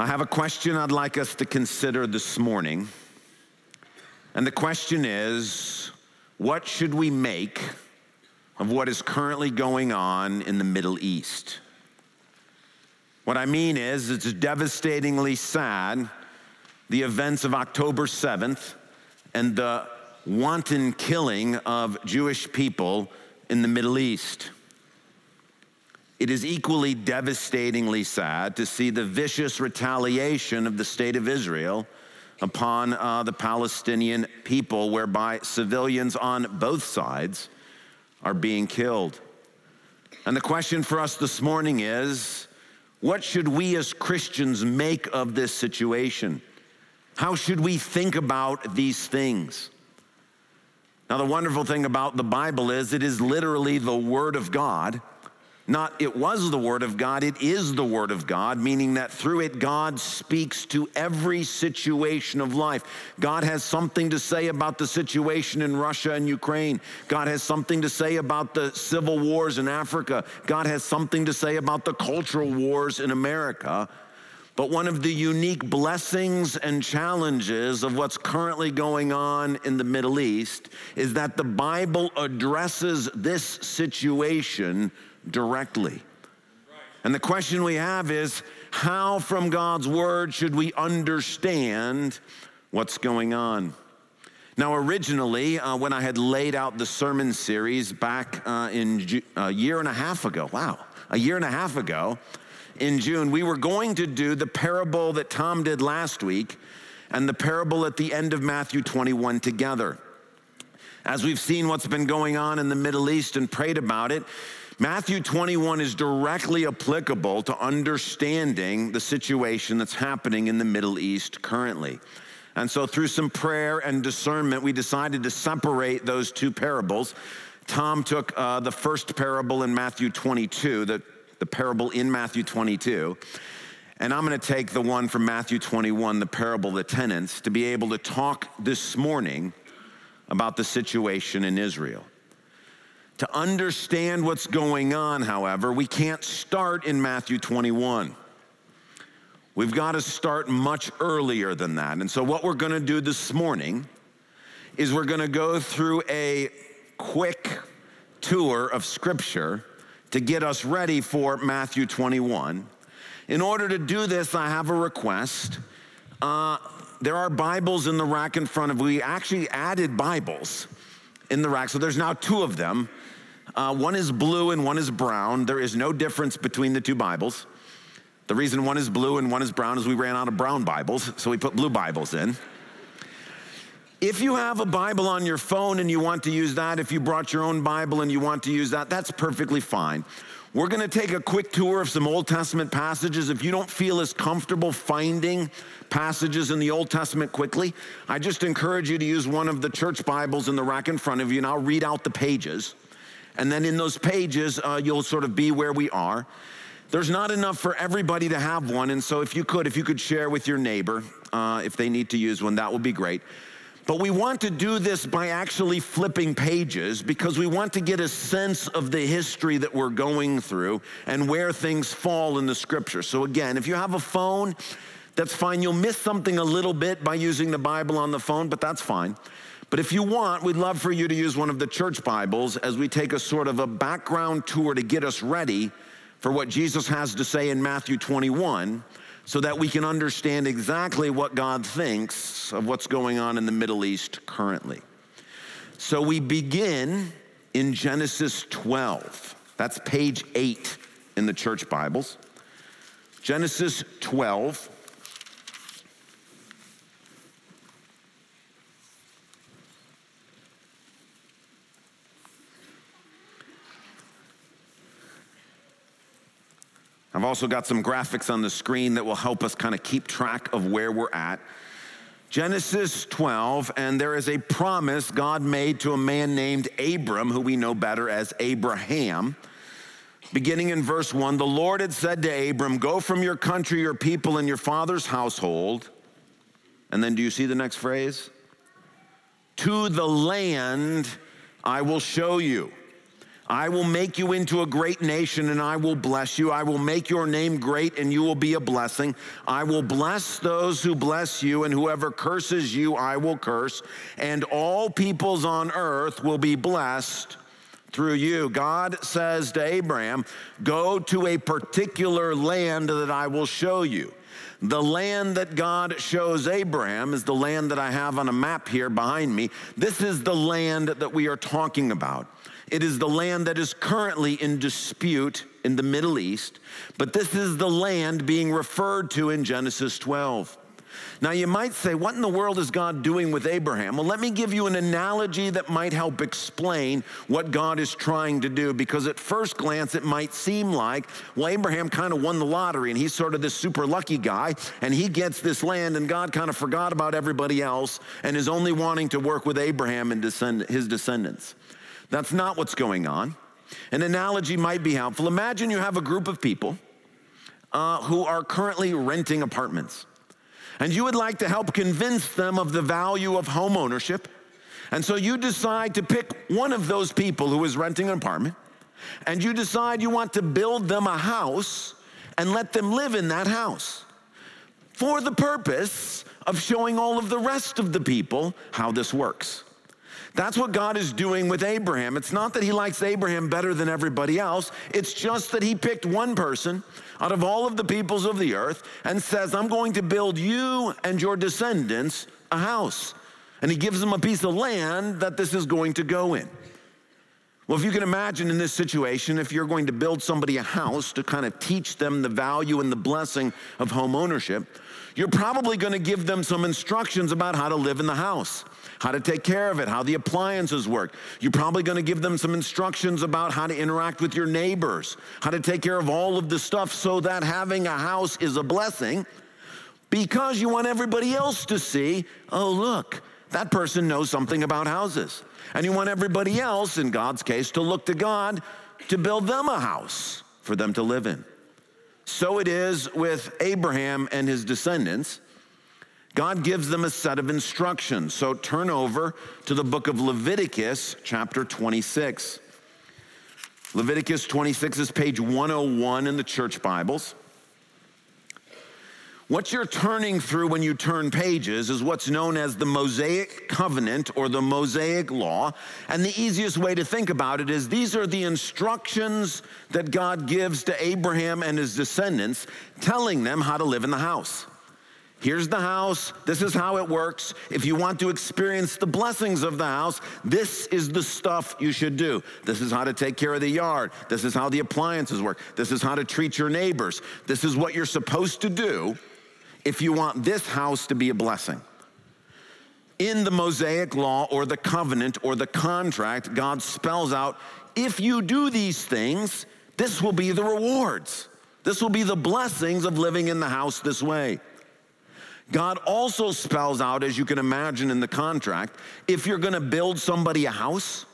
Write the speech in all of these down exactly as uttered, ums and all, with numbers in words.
I have a question I'd like us to consider this morning. And the question is, what should we make of what is currently going on in the Middle East? What I mean is, it's devastatingly sad, the events of October seventh and the wanton killing of Jewish people in the Middle East. It is equally devastatingly sad to see the vicious retaliation of the state of Israel upon uh, the Palestinian people, whereby civilians on both sides are being killed. And the question for us this morning is, what should we as Christians make of this situation? How should we think about these things? Now, the wonderful thing about the Bible is it is literally the Word of God. Not it was the Word of God, it is the Word of God, meaning that through it, God speaks to every situation of life. God has something to say about the situation in Russia and Ukraine. God has something to say about the civil wars in Africa. God has something to say about the cultural wars in America. But one of the unique blessings and challenges of what's currently going on in the Middle East is that the Bible addresses this situation directly. And the question we have is, how from God's word should we understand what's going on? Now, originally, uh, when I had laid out the sermon series back uh, in Ju- a year and a half ago, wow, a year and a half ago in June, we were going to do the parable that Tom did last week and the parable at the end of Matthew twenty-one together. As we've seen what's been going on in the Middle East and prayed about it, Matthew twenty-one is directly applicable to understanding the situation that's happening in the Middle East currently. And so through some prayer and discernment, we decided to separate those two parables. Tom took uh, the first parable in Matthew twenty-two, the, the parable in Matthew twenty-two, and I'm going to take the one from Matthew twenty-one, the parable of the tenants, to be able to talk this morning about the situation in Israel. To understand what's going on, however, we can't start in Matthew twenty-one. We've got to start much earlier than that. And so what we're going to do this morning is we're going to go through a quick tour of Scripture to get us ready for Matthew twenty-one. In order to do this, I have a request. Uh, there are Bibles in the rack in front of you. We actually added Bibles in the rack, so there's now two of them. Uh, one is blue and one is brown. There is no difference between the two Bibles. The reason one is blue and one is brown is we ran out of brown Bibles, so we put blue Bibles in. If you have a Bible on your phone and you want to use that, if you brought your own Bible and you want to use that, that's perfectly fine. We're going to take a quick tour of some Old Testament passages. If you don't feel as comfortable finding passages in the Old Testament quickly, I just encourage you to use one of the church Bibles in the rack in front of you, and I'll read out the pages. And then in those pages, uh, you'll sort of be where we are. There's not enough for everybody to have one, and so if you could, if you could share with your neighbor, uh, if they need to use one, that would be great. But we want to do this by actually flipping pages because we want to get a sense of the history that we're going through and where things fall in the Scripture. So again, if you have a phone, that's fine. You'll miss something a little bit by using the Bible on the phone, but that's fine. But if you want, we'd love for you to use one of the church Bibles as we take a sort of a background tour to get us ready for what Jesus has to say in Matthew twenty-one, so that we can understand exactly what God thinks of what's going on in the Middle East currently. So we begin in Genesis twelve. That's page eight in the church Bibles. Genesis twelve. I've also got some graphics on the screen that will help us kind of keep track of where we're at. Genesis twelve, and there is a promise God made to a man named Abram, who we know better as Abraham. Beginning in verse one, the Lord had said to Abram, go from your country, your people, and your father's household. And then do you see the next phrase? To the land I will show you. I will make you into a great nation and I will bless you. I will make your name great and you will be a blessing. I will bless those who bless you and whoever curses you, I will curse. And all peoples on earth will be blessed through you. God says to Abraham, go to a particular land that I will show you. The land that God shows Abraham is the land that I have on a map here behind me. This is the land that we are talking about. It is the land that is currently in dispute in the Middle East, but this is the land being referred to in Genesis twelve. Now you might say, what in the world is God doing with Abraham? Well, let me give you an analogy that might help explain what God is trying to do, because at first glance it might seem like, well, Abraham kind of won the lottery and he's sort of this super lucky guy and he gets this land and God kind of forgot about everybody else and is only wanting to work with Abraham and descend- his descendants. That's not what's going on. An analogy might be helpful. Imagine you have a group of people uh, who are currently renting apartments, and you would like to help convince them of the value of home ownership. And so you decide to pick one of those people who is renting an apartment, and you decide you want to build them a house and let them live in that house for the purpose of showing all of the rest of the people how this works. That's what God is doing with Abraham. It's not that he likes Abraham better than everybody else. It's just that he picked one person out of all of the peoples of the earth and says, I'm going to build you and your descendants a house. And he gives them a piece of land that this is going to go in. Well, if you can imagine in this situation, if you're going to build somebody a house to kind of teach them the value and the blessing of home ownership, you're probably going to give them some instructions about how to live in the house, how to take care of it, how the appliances work. You're probably going to give them some instructions about how to interact with your neighbors, how to take care of all of the stuff so that having a house is a blessing, because you want everybody else to see, oh, look, that person knows something about houses. And you want everybody else, in God's case, to look to God to build them a house for them to live in. So it is with Abraham and his descendants. God gives them a set of instructions. So turn over to the book of Leviticus, chapter twenty-six. Leviticus twenty-six is page one oh one in the church Bibles. What you're turning through when you turn pages is what's known as the Mosaic Covenant or the Mosaic Law. And the easiest way to think about it is these are the instructions that God gives to Abraham and his descendants, telling them how to live in the house. Here's the house. This is how it works. If you want to experience the blessings of the house, this is the stuff you should do. This is how to take care of the yard. This is how the appliances work. This is how to treat your neighbors. This is what you're supposed to do if you want this house to be a blessing. In the Mosaic Law or the covenant or the contract, God spells out, if you do these things, this will be the rewards. This will be the blessings of living in the house this way. God also spells out, as you can imagine in the contract, if you're going to build somebody a house,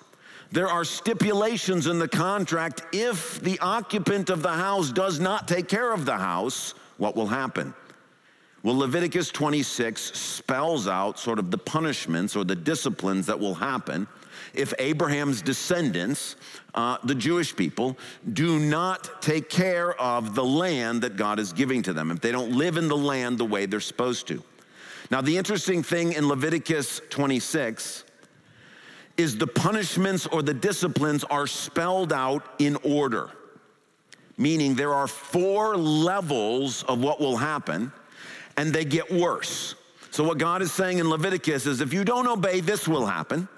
there are stipulations in the contract. If the occupant of the house does not take care of the house, what will happen? Well, Leviticus twenty-six spells out sort of the punishments or the disciplines that will happen if Abraham's descendants, uh, the Jewish people, do not take care of the land that God is giving to them, if they don't live in the land the way they're supposed to. Now, the interesting thing in Leviticus twenty-six is the punishments or the disciplines are spelled out in order, meaning there are four levels of what will happen, and they get worse. So what God is saying in Leviticus is if you don't obey, this will happen.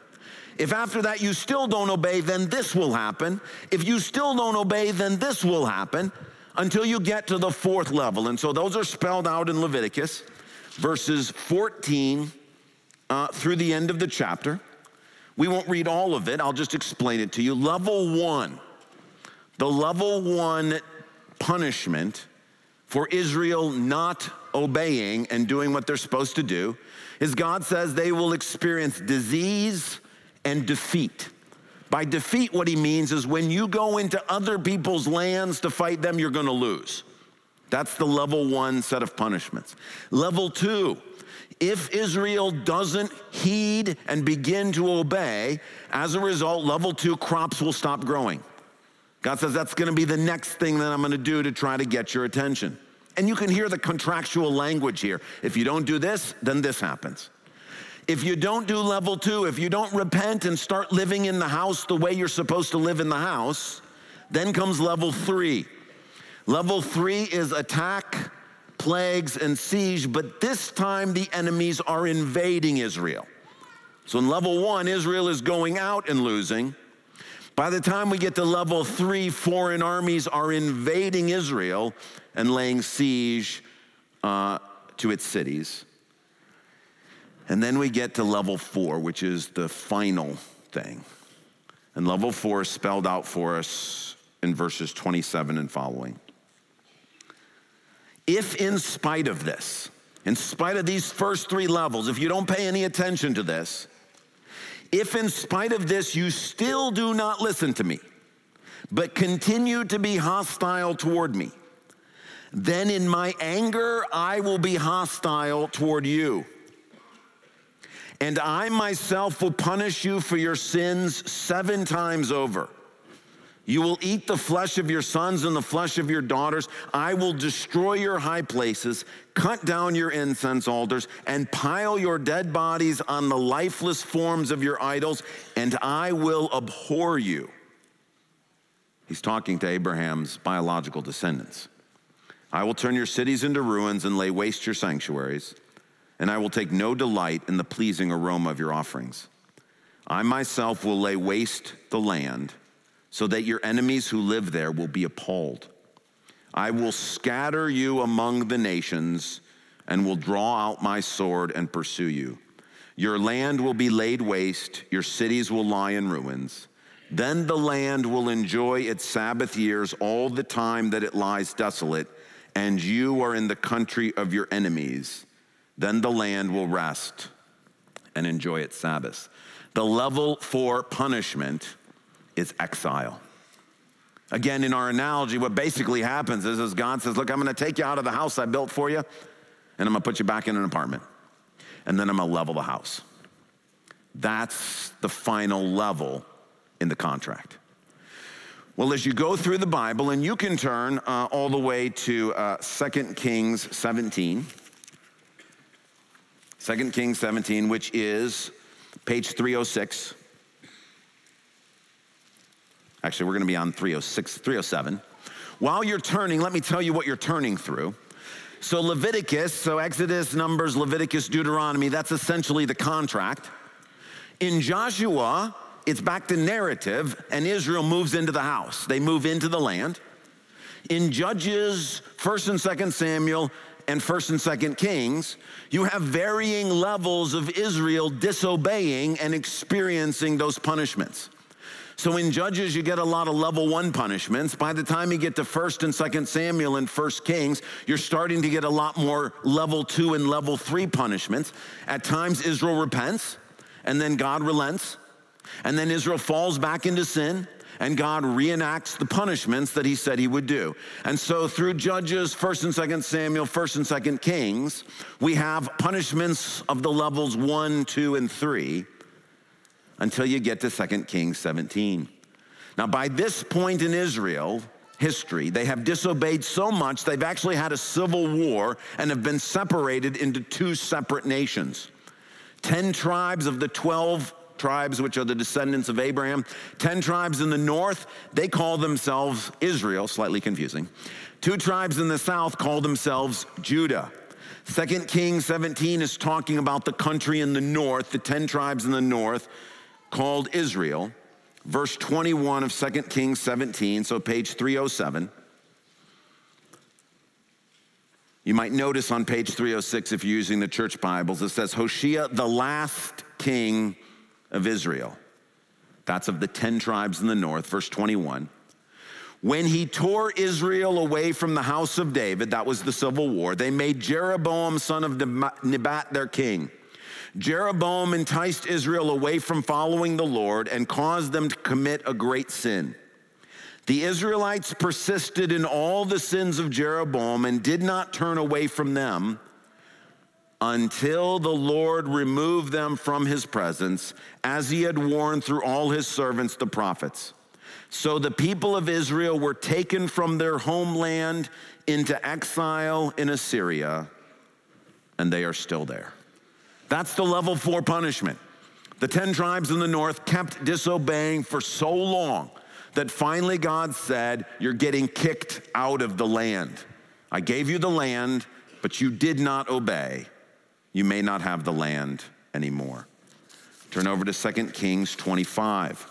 If after that you still don't obey, then this will happen. If you still don't obey, then this will happen, until you get to the fourth level. And so those are spelled out in Leviticus, verses fourteen uh, through the end of the chapter. We won't read all of it. I'll just explain it to you. Level one, the level one punishment for Israel not obeying and doing what they're supposed to do is God says they will experience disease and defeat. By defeat, what he means is when you go into other people's lands to fight them, you're going to lose. That's the level one set of punishments. Level two, if Israel doesn't heed and begin to obey, as a result, level two, crops will stop growing. God says, that's going to be the next thing that I'm going to do to try to get your attention. And you can hear the contractual language here. If you don't do this, then this happens. If you don't do level two, if you don't repent and start living in the house the way you're supposed to live in the house, then comes level three. Level three is attack, plagues, and siege, but this time the enemies are invading Israel. So in level one, Israel is going out and losing. By the time we get to level three, foreign armies are invading Israel and laying siege uh, to its cities. And then we get to level four, which is the final thing. And level four is spelled out for us in verses twenty-seven and following. If in spite of this, in spite of these first three levels, if you don't pay any attention to this, if in spite of this you still do not listen to me, but continue to be hostile toward me, then in my anger I will be hostile toward you. And I myself will punish you for your sins seven times over. You will eat the flesh of your sons and the flesh of your daughters. I will destroy your high places, cut down your incense altars, and pile your dead bodies on the lifeless forms of your idols, and I will abhor you. He's talking to Abraham's biological descendants. I will turn your cities into ruins and lay waste your sanctuaries. And I will take no delight in the pleasing aroma of your offerings. I myself will lay waste the land so that your enemies who live there will be appalled. I will scatter you among the nations and will draw out my sword and pursue you. Your land will be laid waste, your cities will lie in ruins. Then the land will enjoy its Sabbath years all the time that it lies desolate, and you are in the country of your enemies. Then the land will rest and enjoy its Sabbath. The level for punishment is exile. Again, in our analogy, what basically happens is, is God says, look, I'm going to take you out of the house I built for you, and I'm going to put you back in an apartment, and then I'm going to level the house. That's the final level in the contract. Well, as you go through the Bible, and you can turn uh, all the way to uh, Second Kings seventeen. Second Kings seventeen, which is page three oh six. Actually, we're going to be on three oh six, three oh seven. While you're turning, let me tell you what you're turning through. So Leviticus, so Exodus, Numbers, Leviticus, Deuteronomy, that's essentially the contract. In Joshua, it's back to narrative, and Israel moves into the house. They move into the land. In Judges, First and Second Samuel, and First and Second Kings, you have varying levels of Israel disobeying and experiencing those punishments. So in Judges, you get a lot of level one punishments. By the time you get to First and Second Samuel and First Kings, you're starting to get a lot more level two and level three punishments. At times, Israel repents, and then God relents, and then Israel falls back into sin, and God reenacts the punishments that he said he would do. And so through Judges, First and Second Samuel, First and Second Kings, we have punishments of the levels one, two, and three until you get to Second Kings seventeen. Now, by this point in Israel history, they have disobeyed so much, they've actually had a civil war and have been separated into two separate nations. Ten tribes of the twelve tribes, which are the descendants of Abraham. Ten tribes in the north, they call themselves Israel, slightly confusing. Two tribes in the south call themselves Judah. Second Kings seventeen is talking about the country in the north, the ten tribes in the north called Israel. Verse twenty-one of Second Kings seventeen, so page three oh seven. You might notice on page three oh six, if you're using the church Bibles, it says, Hoshea, the last king of Israel. That's of the ten tribes in the north, verse twenty-one. When he tore Israel away from the house of David, that was the civil war, they made Jeroboam, son of Nebat, their king. Jeroboam enticed Israel away from following the Lord and caused them to commit a great sin. The Israelites persisted in all the sins of Jeroboam and did not turn away from them, until the Lord removed them from his presence, as he had warned through all his servants, the prophets. So the people of Israel were taken from their homeland into exile in Assyria, and they are still there. That's the level four punishment. The ten tribes in the north kept disobeying for so long that finally God said, you're getting kicked out of the land. I gave you the land, but you did not obey. You may not have the land anymore. Turn over to Second Kings twenty-five.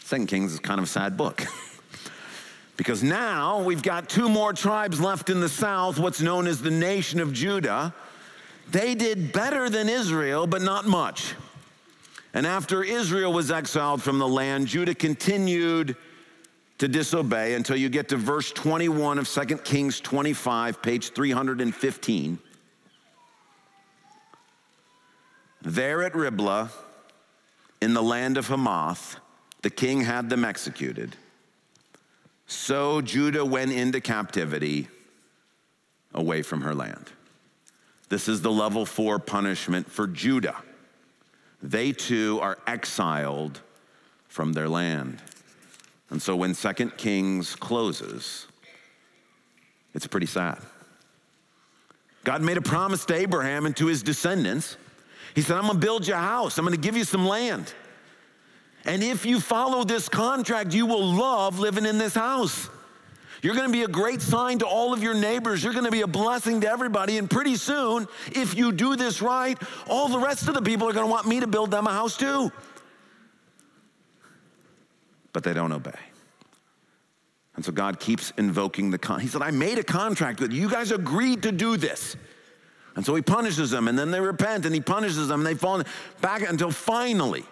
Second Kings is kind of a sad book because now we've got two more tribes left in the south, what's known as the nation of Judah. They did better than Israel, but not much. And after Israel was exiled from the land, Judah continued to disobey until you get to verse twenty-one of Second Kings twenty-five, page three hundred fifteen. There at Riblah, in the land of Hamath, the king had them executed. So Judah went into captivity away from her land. This is the level four punishment for Judah. They too are exiled from their land. And so when Second Kings closes, it's pretty sad. God made a promise to Abraham and to his descendants. He said, I'm gonna build you a house. I'm gonna give you some land. And if you follow this contract, you will love living in this house. You're gonna be a great sign to all of your neighbors. You're gonna be a blessing to everybody. And pretty soon, if you do this right, all the rest of the people are gonna want me to build them a house too. But they don't obey. And so God keeps invoking the con. He said, I made a contract with you. You guys agreed to do this. And so he punishes them, and then they repent, and he punishes them, and they fall back until finally,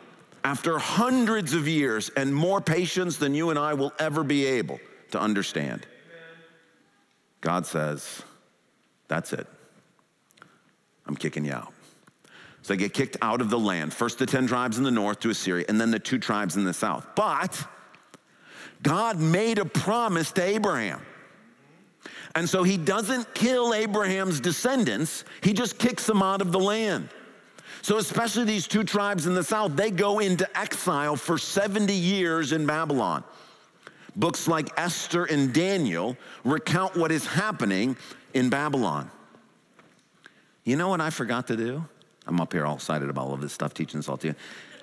after hundreds of years and more patience than you and I will ever be able to understand, God says, that's it. I'm kicking you out. So they get kicked out of the land. First the ten tribes in the north to Assyria, and then the two tribes in the south. But God made a promise to Abraham. And so he doesn't kill Abraham's descendants. He just kicks them out of the land. So especially these two tribes in the south, they go into exile for seventy years in Babylon. Books like Esther and Daniel recount what is happening in Babylon. You know what I forgot to do? I'm up here all excited about all of this stuff, teaching this all to you.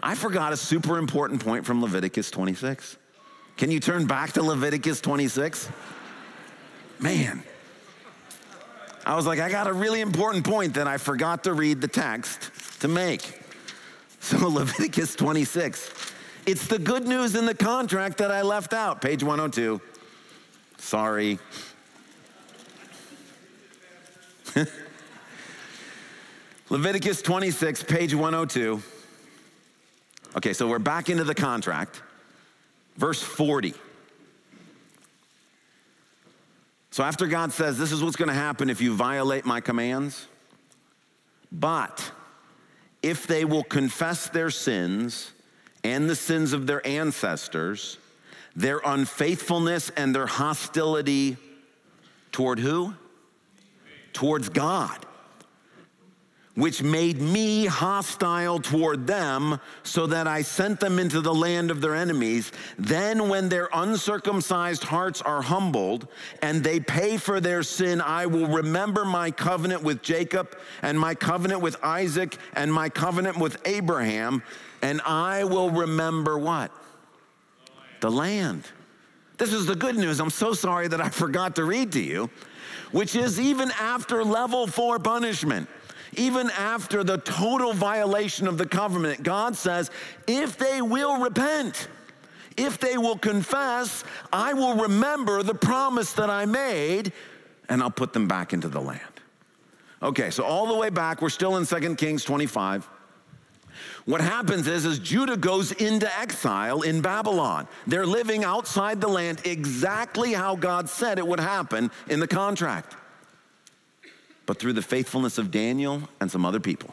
I forgot a super important point from Leviticus twenty-six. Can you turn back to Leviticus twenty-six? Man, I was like, I got a really important point that I forgot to read the text to make. So Leviticus twenty-six. It's the good news in the contract that I left out. Page one oh two. Sorry. Leviticus twenty-six, page one oh two. Okay, so we're back into the contract. Verse forty. So after God says, this is what's going to happen if you violate my commands. But if they will confess their sins and the sins of their ancestors, their unfaithfulness and their hostility toward who? Towards God, which made me hostile toward them, so that I sent them into the land of their enemies. Then when their uncircumcised hearts are humbled and they pay for their sin, I will remember my covenant with Jacob and my covenant with Isaac and my covenant with Abraham, and I will remember what? The land. This is the good news. I'm so sorry that I forgot to read to you, which is even after level four punishment, even after the total violation of the covenant, God says, if they will repent, if they will confess, I will remember the promise that I made, and I'll put them back into the land. Okay, so all the way back, we're still in Second Kings twenty-five. What happens is, is Judah goes into exile in Babylon. They're living outside the land exactly how God said it would happen in the contract. But through the faithfulness of Daniel and some other people,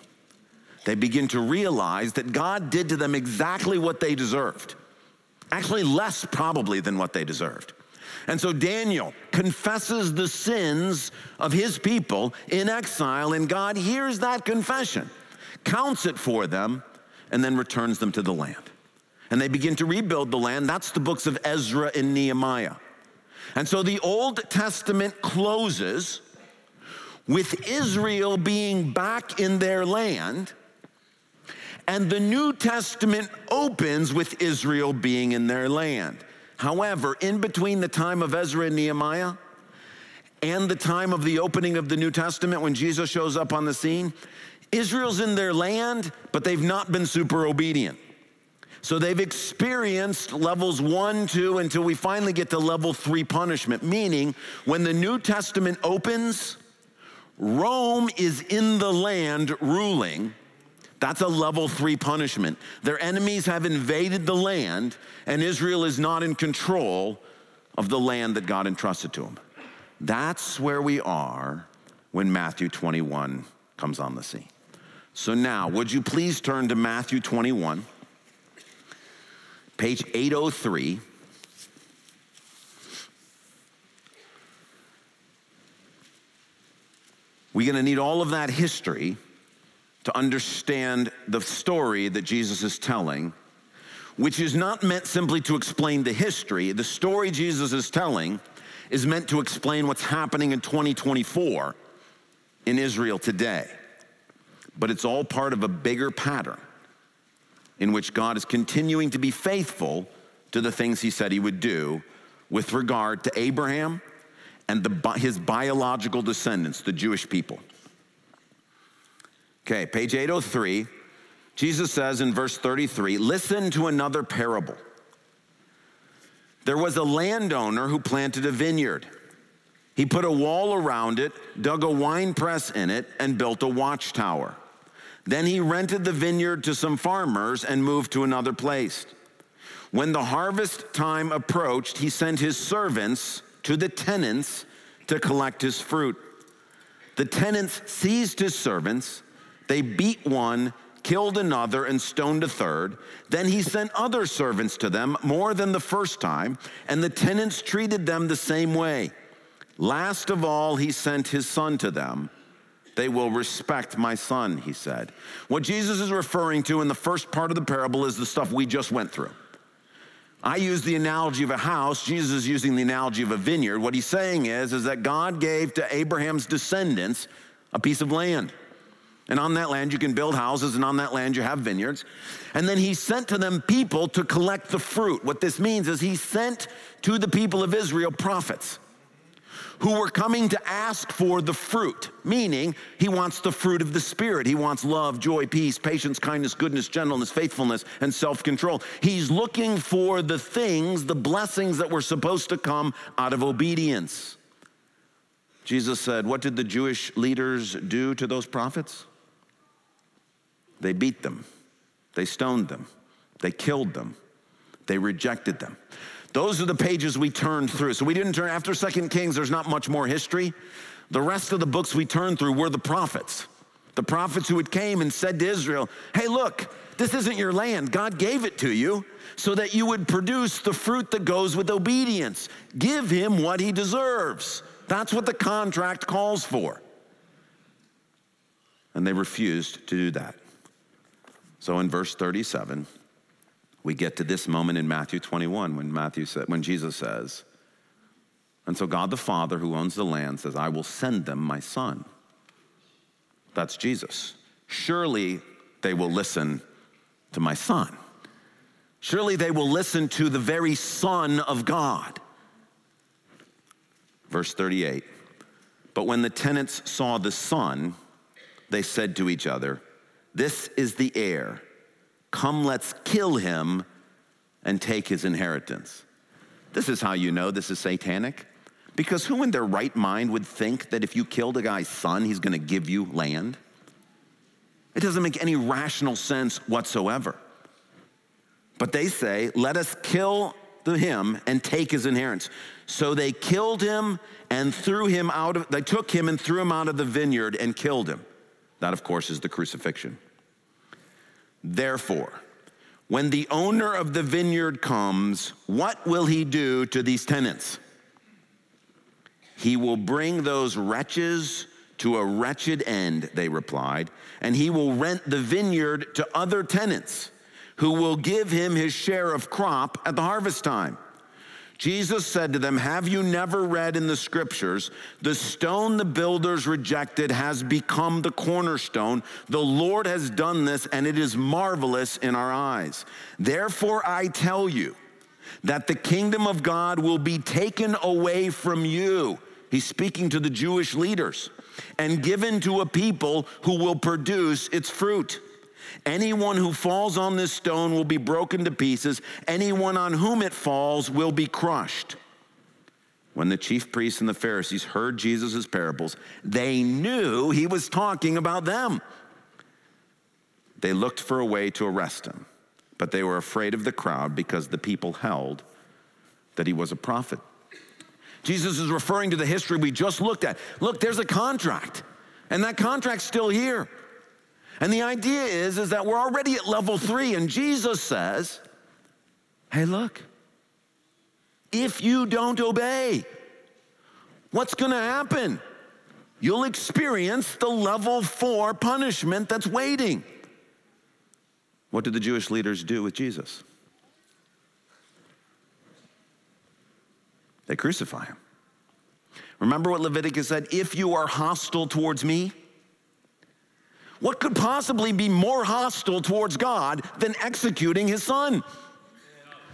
they begin to realize that God did to them exactly what they deserved. Actually, less probably than what they deserved. And so Daniel confesses the sins of his people in exile, and God hears that confession, counts it for them, and then returns them to the land. and they begin to rebuild the land. That's the books of Ezra and Nehemiah. And so the Old Testament closes with Israel being back in their land, and the New Testament opens with Israel being in their land. However, in between the time of Ezra and Nehemiah and the time of the opening of the New Testament when Jesus shows up on the scene, Israel's in their land, but they've not been super obedient. So they've experienced levels one, two, until we finally get to level three punishment, meaning when the New Testament opens, Rome is in the land ruling. That's a level three punishment. Their enemies have invaded the land, and Israel is not in control of the land that God entrusted to them. That's where we are when Matthew twenty-one comes on the scene. So now, would you please turn to Matthew twenty-one, page eight oh three. We're going to need all of that history to understand the story that Jesus is telling, which is not meant simply to explain the history. The story Jesus is telling is meant to explain what's happening in twenty twenty-four in Israel today. But it's all part of a bigger pattern in which God is continuing to be faithful to the things he said he would do with regard to Abraham and the, his biological descendants, the Jewish people. Okay, page eight oh three, Jesus says in verse thirty-three, listen to another parable. There was a landowner who planted a vineyard. He put a wall around it, dug a winepress in it, and built a watchtower. Then he rented the vineyard to some farmers and moved to another place. When the harvest time approached, he sent his servants to the tenants to collect his fruit. The tenants seized his servants. They beat one, killed another, and stoned a third. Then he sent other servants to them, more than the first time, and the tenants treated them the same way. Last of all, he sent his son to them. They will respect my son, he said. What Jesus is referring to in the first part of the parable is the stuff we just went through. I used the analogy of a house. Jesus is using the analogy of a vineyard. What he's saying is, is that God gave to Abraham's descendants a piece of land. And on that land, you can build houses, and on that land, you have vineyards. And then he sent to them people to collect the fruit. What this means is he sent to the people of Israel prophets who were coming to ask for the fruit, meaning he wants the fruit of the Spirit. He wants love, joy, peace, patience, kindness, goodness, gentleness, faithfulness, and self-control. He's looking for the things, the blessings that were supposed to come out of obedience. Jesus said, what did the Jewish leaders do to those prophets? They beat them, they stoned them, they killed them, they rejected them. Those are the pages we turned through. So we didn't turn, after Second Kings, there's not much more history. The rest of the books we turned through were the prophets. The prophets who had came and said to Israel, hey, look, this isn't your land. God gave it to you so that you would produce the fruit that goes with obedience. Give him what he deserves. That's what the contract calls for. And they refused to do that. So in verse thirty-seven, we get to this moment in Matthew twenty-one when Matthew said, when Jesus says, and so God the Father who owns the land says, I will send them my son. That's Jesus. Surely they will listen to my son. Surely they will listen to the very Son of God. Verse thirty-eight, but when the tenants saw the son, they said to each other, this is the heir. Come, let's kill him and take his inheritance. This is how you know this is satanic, because who in their right mind would think that if you killed a guy's son, he's going to give you land? It doesn't make any rational sense whatsoever. But they say, let us kill him and take his inheritance. So they killed him and threw him out of, they took him and threw him out of the vineyard and killed him. That, of course, is the crucifixion. Therefore, when the owner of the vineyard comes, what will he do to these tenants? He will bring those wretches to a wretched end, they replied, and he will rent the vineyard to other tenants who will give him his share of crop at the harvest time. Jesus said to them, have you never read in the scriptures, the stone the builders rejected has become the cornerstone. The Lord has done this, and it is marvelous in our eyes. Therefore, I tell you that the kingdom of God will be taken away from you. He's speaking to the Jewish leaders, and given to a people who will produce its fruit. Anyone who falls on this stone will be broken to pieces. Anyone on whom it falls will be crushed. When the chief priests and the Pharisees heard Jesus' parables, they knew he was talking about them. They looked for a way to arrest him, but they were afraid of the crowd because the people held that he was a prophet. Jesus is referring to the history we just looked at. Look, there's a contract, and that contract's still here. And the idea is, is that we're already at level three, and Jesus says, hey, look, if you don't obey, what's gonna happen? You'll experience the level four punishment that's waiting. What did the Jewish leaders do with Jesus? They crucify him. Remember what Leviticus said, if you are hostile towards me. What could possibly be more hostile towards God than executing his son?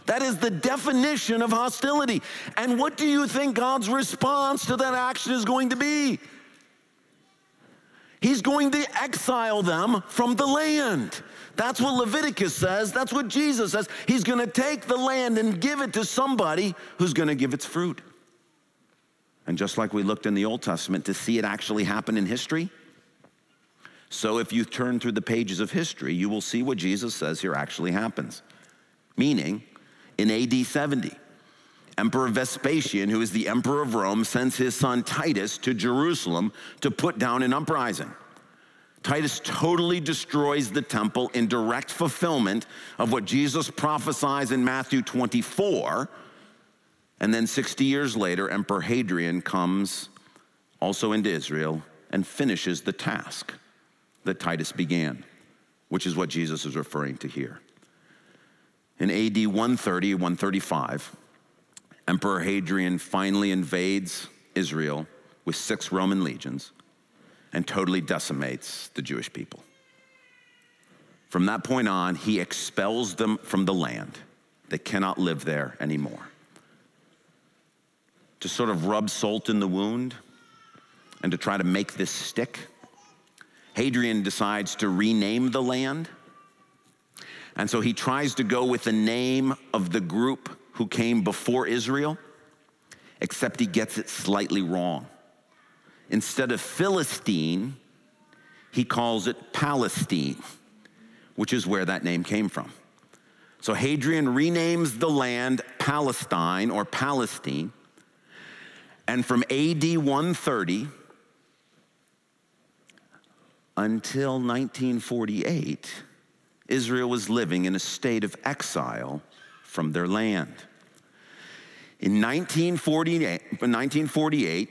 That is the definition of hostility. And what do you think God's response to that action is going to be? He's going to exile them from the land. That's what Leviticus says. That's what Jesus says. He's going to take the land and give it to somebody who's going to give its fruit. And just like we looked in the Old Testament to see it actually happen in history, so if you turn through the pages of history, you will see what Jesus says here actually happens. Meaning, in A D seventy, Emperor Vespasian, who is the emperor of Rome, sends his son Titus to Jerusalem to put down an uprising. Titus totally destroys the temple in direct fulfillment of what Jesus prophesies in Matthew twenty-four. And then sixty years later, Emperor Hadrian comes also into Israel and finishes the task that Titus began, which is what Jesus is referring to here. In A D one thirty, one thirty-five, Emperor Hadrian finally invades Israel with six Roman legions and totally decimates the Jewish people. From that point on, he expels them from the land. They cannot live there anymore. To sort of rub salt in the wound and to try to make this stick, Hadrian decides to rename the land. And so he tries to go with the name of the group who came before Israel, except he gets it slightly wrong. Instead of Philistine, he calls it Palestine, which is where that name came from. So Hadrian renames the land Palestine or Palestine. And from A D one thirty, until nineteen forty-eight, Israel was living in a state of exile from their land. In nineteen forty-eight,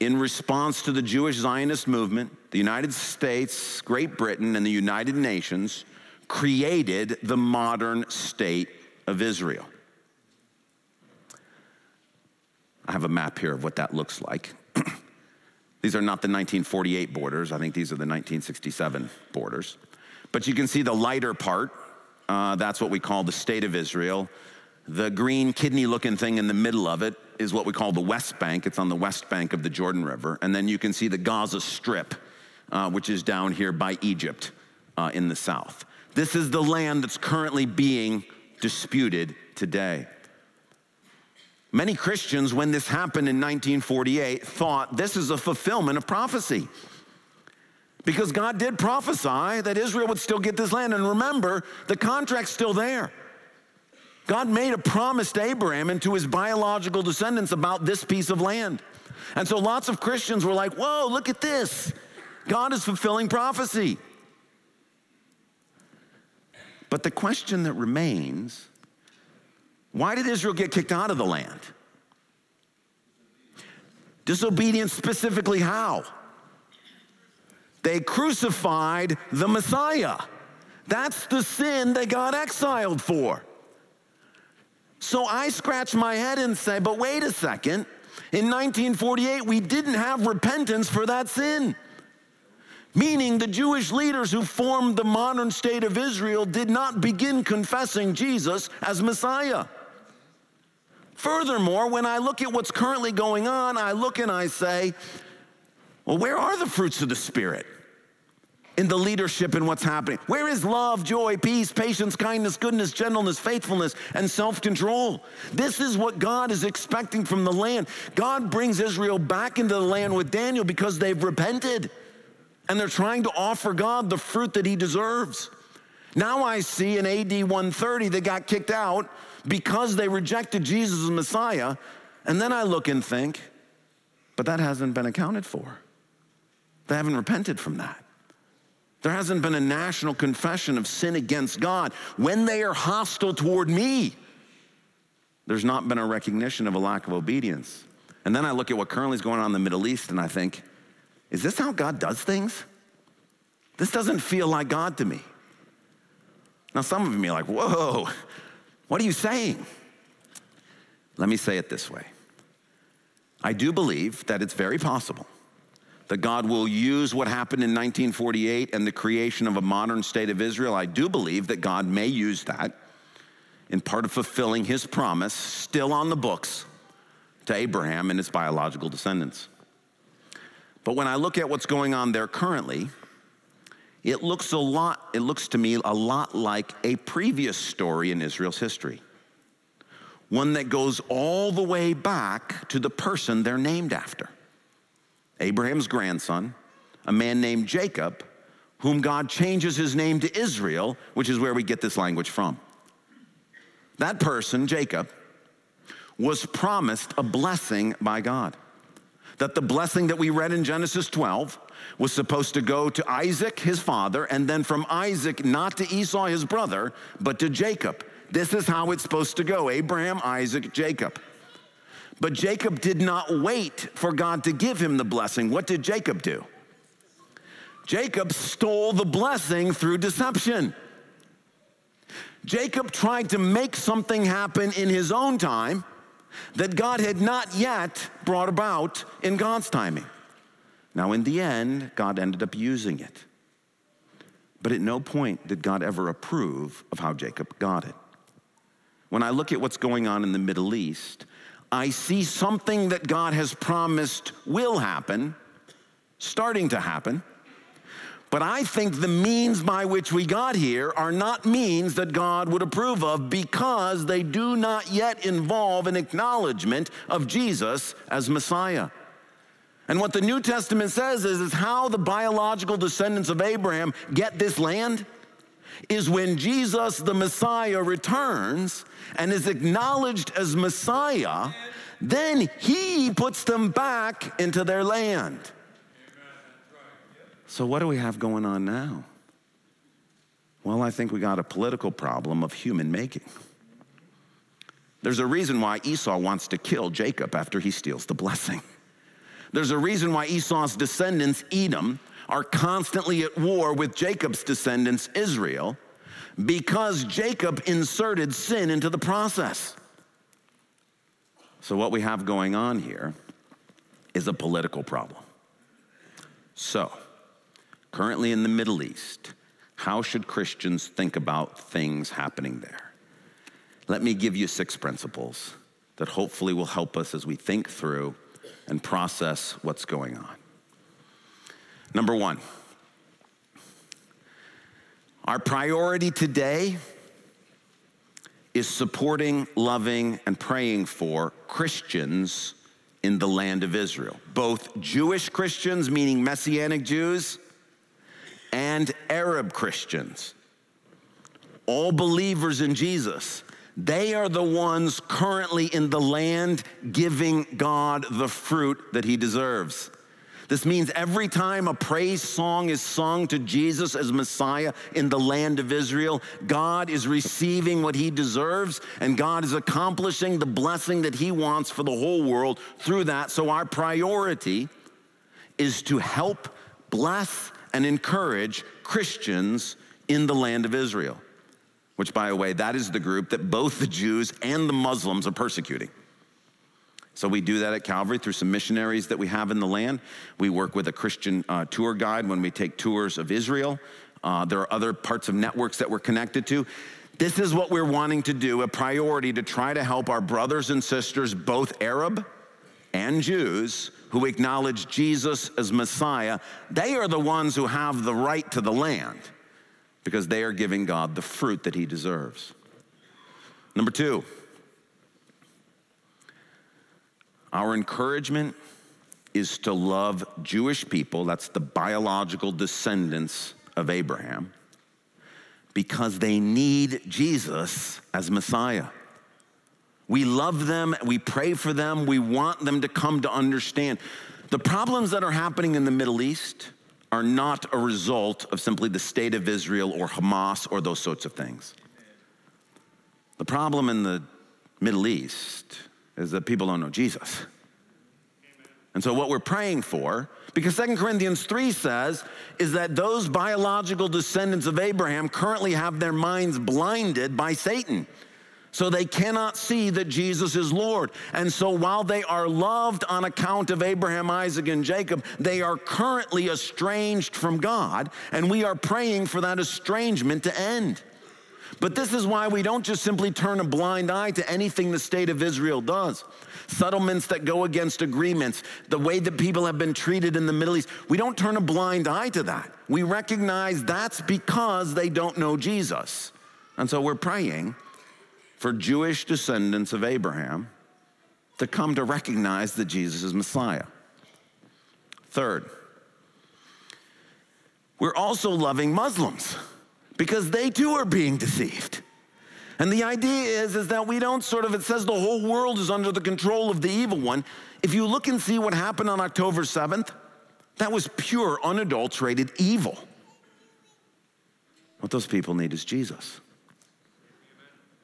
in response to the Jewish Zionist movement, the United States, Great Britain, and the United Nations created the modern state of Israel. I have a map here of what that looks like. These are not the nineteen forty-eight borders. I think these are the nineteen sixty-seven borders. But you can see the lighter part. Uh, that's what we call the state of Israel. The green kidney-looking thing in the middle of it is what we call the West Bank. It's on the West Bank of the Jordan River. And then you can see the Gaza Strip, uh, which is down here by Egypt uh, in the south. This is the land that's currently being disputed today. Many Christians, when this happened in nineteen forty-eight, thought this is a fulfillment of prophecy, because God did prophesy that Israel would still get this land. And remember, the contract's still there. God made a promise to Abraham and to his biological descendants about this piece of land. And so lots of Christians were like, whoa, look at this. God is fulfilling prophecy. But the question that remains, why did Israel get kicked out of the land? Disobedience, specifically how? They crucified the Messiah. That's the sin they got exiled for. So I scratch my head and say, but wait a second. In nineteen forty-eight, we didn't have repentance for that sin. Meaning the Jewish leaders who formed the modern state of Israel did not begin confessing Jesus as Messiah. Furthermore, when I look at what's currently going on, I look and I say, well, where are the fruits of the Spirit in the leadership and what's happening? Where is love, joy, peace, patience, kindness, goodness, gentleness, faithfulness, and self-control? This is what God is expecting from the land. God brings Israel back into the land with Daniel because they've repented, and they're trying to offer God the fruit that he deserves. Now I see in A D one thirty they got kicked out because they rejected Jesus as Messiah, and then I look and think, but that hasn't been accounted for. They haven't repented from that. There hasn't been a national confession of sin against God. When they are hostile toward me, there's not been a recognition of a lack of obedience. And then I look at what currently is going on in the Middle East and I think, is this how God does things? This doesn't feel like God to me. Now some of you are like, whoa, what are you saying? Let me say it this way. I do believe that it's very possible that God will use what happened in nineteen forty-eight and the creation of a modern state of Israel. I do believe that God may use that in part of fulfilling his promise still on the books to Abraham and his biological descendants. But when I look at what's going on there currently, it looks a lot, it looks to me a lot like a previous story in Israel's history. One that goes all the way back to the person they're named after. Abraham's grandson, a man named Jacob, whom God changes his name to Israel, which is where we get this language from. That person, Jacob, was promised a blessing by God. That the blessing that we read in Genesis twelve was supposed to go to Isaac, his father, and then from Isaac, not to Esau, his brother, but to Jacob. This is how it's supposed to go: Abraham, Isaac, Jacob. But Jacob did not wait for God to give him the blessing. What did Jacob do? Jacob stole the blessing through deception. Jacob tried to make something happen in his own time that God had not yet brought about in God's timing. Now, in the end, God ended up using it. But at no point did God ever approve of how Jacob got it. When I look at what's going on in the Middle East, I see something that God has promised will happen, starting to happen, but I think the means by which we got here are not means that God would approve of because they do not yet involve an acknowledgement of Jesus as Messiah. And what the New Testament says is, is how the biological descendants of Abraham get this land is when Jesus, the Messiah, returns and is acknowledged as Messiah, then he puts them back into their land. So what do we have going on now? Well, I think we got a political problem of human making. There's a reason why Esau wants to kill Jacob after he steals the blessing. There's a reason why Esau's descendants, Edom, are constantly at war with Jacob's descendants, Israel, because Jacob inserted sin into the process. So what we have going on here is a political problem. So, currently in the Middle East, how should Christians think about things happening there? Let me give you six principles that hopefully will help us as we think through and process what's going on. Number one, our priority today is supporting, loving, and praying for Christians in the land of Israel, both Jewish Christians, meaning Messianic Jews, and Arab Christians, all believers in Jesus. They are the ones currently in the land giving God the fruit that he deserves. This means every time a praise song is sung to Jesus as Messiah in the land of Israel, God is receiving what he deserves, and God is accomplishing the blessing that he wants for the whole world through that. So our priority is to help, bless, and encourage Christians in the land of Israel, which, by the way, that is the group that both the Jews and the Muslims are persecuting. So we do that at Calvary through some missionaries that we have in the land. We work with a Christian uh, tour guide when we take tours of Israel. Uh, there are other parts of networks that we're connected to. This is what we're wanting to do, a priority to try to help our brothers and sisters, both Arab and Jews, who acknowledge Jesus as Messiah. They are the ones who have the right to the land because they are giving God the fruit that he deserves. Number two, our encouragement is to love Jewish people, that's the biological descendants of Abraham, because they need Jesus as Messiah. We love them, we pray for them, we want them to come to understand. The problems that are happening in the Middle East are not a result of simply the state of Israel or Hamas or those sorts of things. The problem in the Middle East is that people don't know Jesus. Amen. And so what we're praying for, because Second Corinthians three says, is that those biological descendants of Abraham currently have their minds blinded by Satan. So they cannot see that Jesus is Lord. And so while they are loved on account of Abraham, Isaac, and Jacob, they are currently estranged from God, and we are praying for that estrangement to end. But this is why we don't just simply turn a blind eye to anything the state of Israel does. Settlements that go against agreements, the way that people have been treated in the Middle East, we don't turn a blind eye to that. We recognize that's because they don't know Jesus. And so we're praying for Jewish descendants of Abraham to come to recognize that Jesus is Messiah. Third, we're also loving Muslims, because they too are being deceived. And the idea is, is that we don't sort of, it says the whole world is under the control of the evil one. If you look and see what happened on October seventh, that was pure, unadulterated evil. What those people need is Jesus.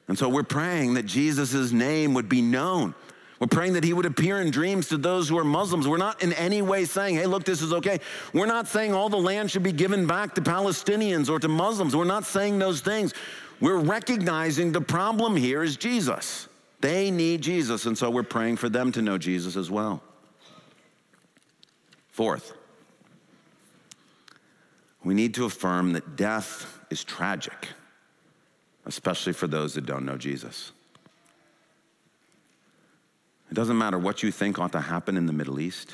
And so we're praying that Jesus' name would be known. We're praying that he would appear in dreams to those who are Muslims. We're not in any way saying, hey, look, this is okay. We're not saying all the land should be given back to Palestinians or to Muslims. We're not saying those things. We're recognizing the problem here is Jesus. They need Jesus, and so we're praying for them to know Jesus as well. Fourth, we need to affirm that death is tragic, especially for those that don't know Jesus. It doesn't matter what you think ought to happen in the Middle East.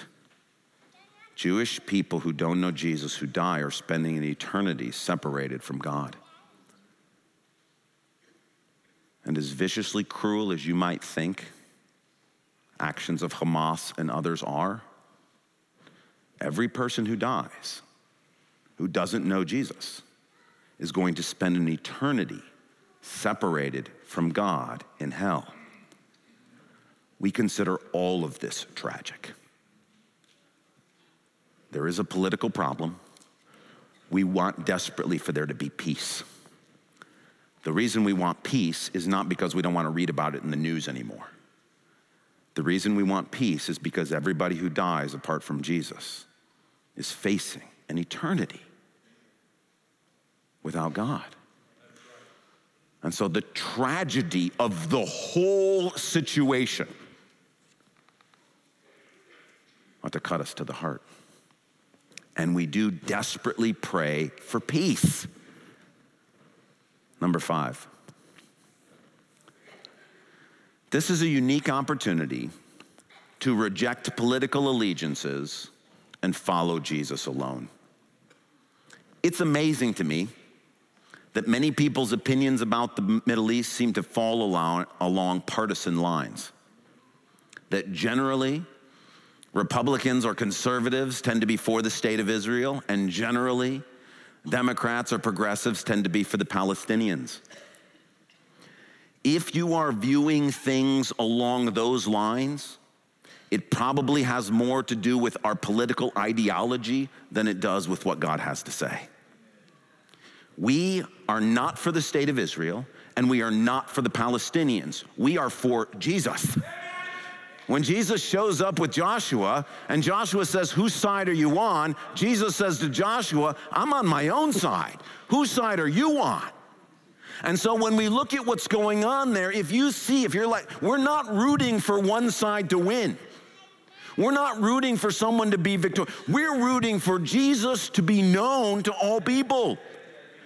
Jewish people who don't know Jesus, who die, are spending an eternity separated from God. And as viciously cruel as you might think actions of Hamas and others are, every person who dies, who doesn't know Jesus, is going to spend an eternity separated from God in hell. We consider all of this tragic. There is a political problem. We want desperately for there to be peace. The reason we want peace is not because we don't want to read about it in the news anymore. The reason we want peace is because everybody who dies apart from Jesus is facing an eternity without God. And so the tragedy of the whole situation ought to cut us to the heart. And we do desperately pray for peace. Number five. This is a unique opportunity to reject political allegiances and follow Jesus alone. It's amazing to me that many people's opinions about the Middle East seem to fall along, along partisan lines. That generally, Republicans or conservatives tend to be for the state of Israel, and generally, Democrats or progressives tend to be for the Palestinians. If you are viewing things along those lines, it probably has more to do with our political ideology than it does with what God has to say. We are not for the state of Israel, and we are not for the Palestinians. We are for Jesus. When Jesus shows up with Joshua and Joshua says, whose side are you on? Jesus says to Joshua, I'm on my own side. Whose side are you on? And so when we look at what's going on there, if you see, if you're like, we're not rooting for one side to win. We're not rooting for someone to be victorious. We're rooting for Jesus to be known to all people.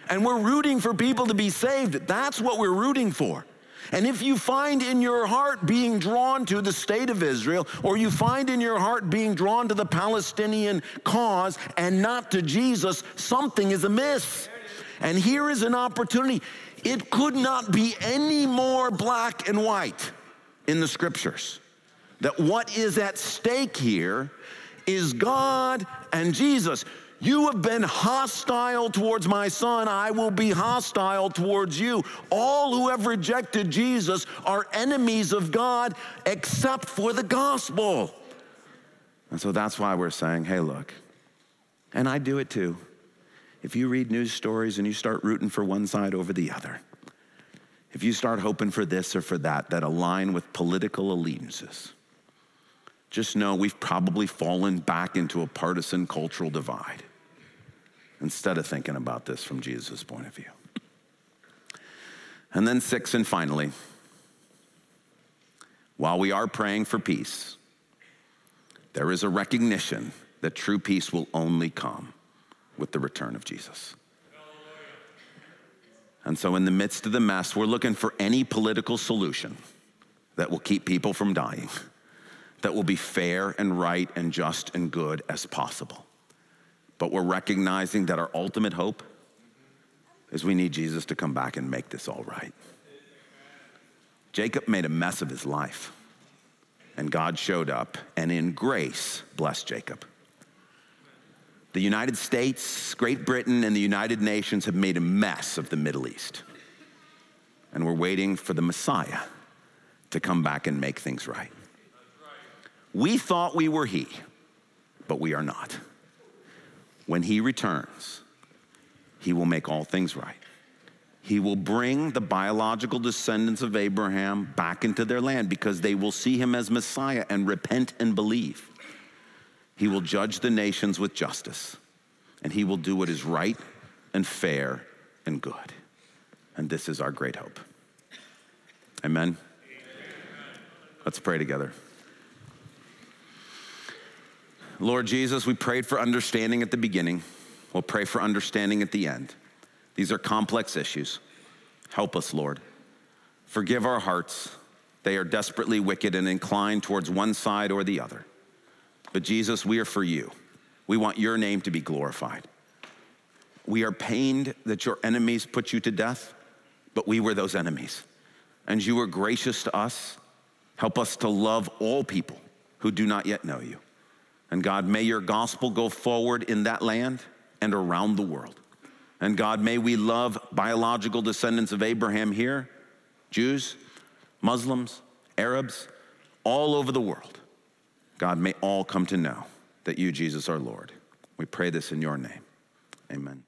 And we're rooting for people to be saved. That's what we're rooting for. And if you find in your heart being drawn to the state of Israel, or you find in your heart being drawn to the Palestinian cause and not to Jesus, something is amiss. And here is an opportunity. It could not be any more black and white in the scriptures. That what is at stake here is God and Jesus. You have been hostile towards my son, I will be hostile towards you. All who have rejected Jesus are enemies of God except for the gospel. And so that's why we're saying, hey, look, and I do it too. If you read news stories and you start rooting for one side over the other, if you start hoping for this or for that, that align with political allegiances, just know we've probably fallen back into a partisan cultural divide instead of thinking about this from Jesus' point of view. And then six, and finally, while we are praying for peace, there is a recognition that true peace will only come with the return of Jesus. And so in the midst of the mess, we're looking for any political solution that will keep people from dying, that will be fair and right and just and good as possible. But we're recognizing that our ultimate hope is we need Jesus to come back and make this all right. Jacob made a mess of his life, and God showed up and in grace blessed Jacob. The United States, Great Britain, and the United Nations have made a mess of the Middle East. And we're waiting for the Messiah to come back and make things right. We thought we were he, but we are not. When he returns, he will make all things right. He will bring the biological descendants of Abraham back into their land because they will see him as Messiah and repent and believe. He will judge the nations with justice, and he will do what is right and fair and good. And this is our great hope. Amen? Amen. Let's pray together. Lord Jesus, we prayed for understanding at the beginning. We'll pray for understanding at the end. These are complex issues. Help us, Lord. Forgive our hearts. They are desperately wicked and inclined towards one side or the other. But Jesus, we are for you. We want your name to be glorified. We are pained that your enemies put you to death, but we were those enemies. And you were gracious to us. Help us to love all people who do not yet know you. And God, may your gospel go forward in that land and around the world. And God, may we love biological descendants of Abraham here, Jews, Muslims, Arabs, all over the world. God, may all come to know that you, Jesus, are Lord. We pray this in your name. Amen.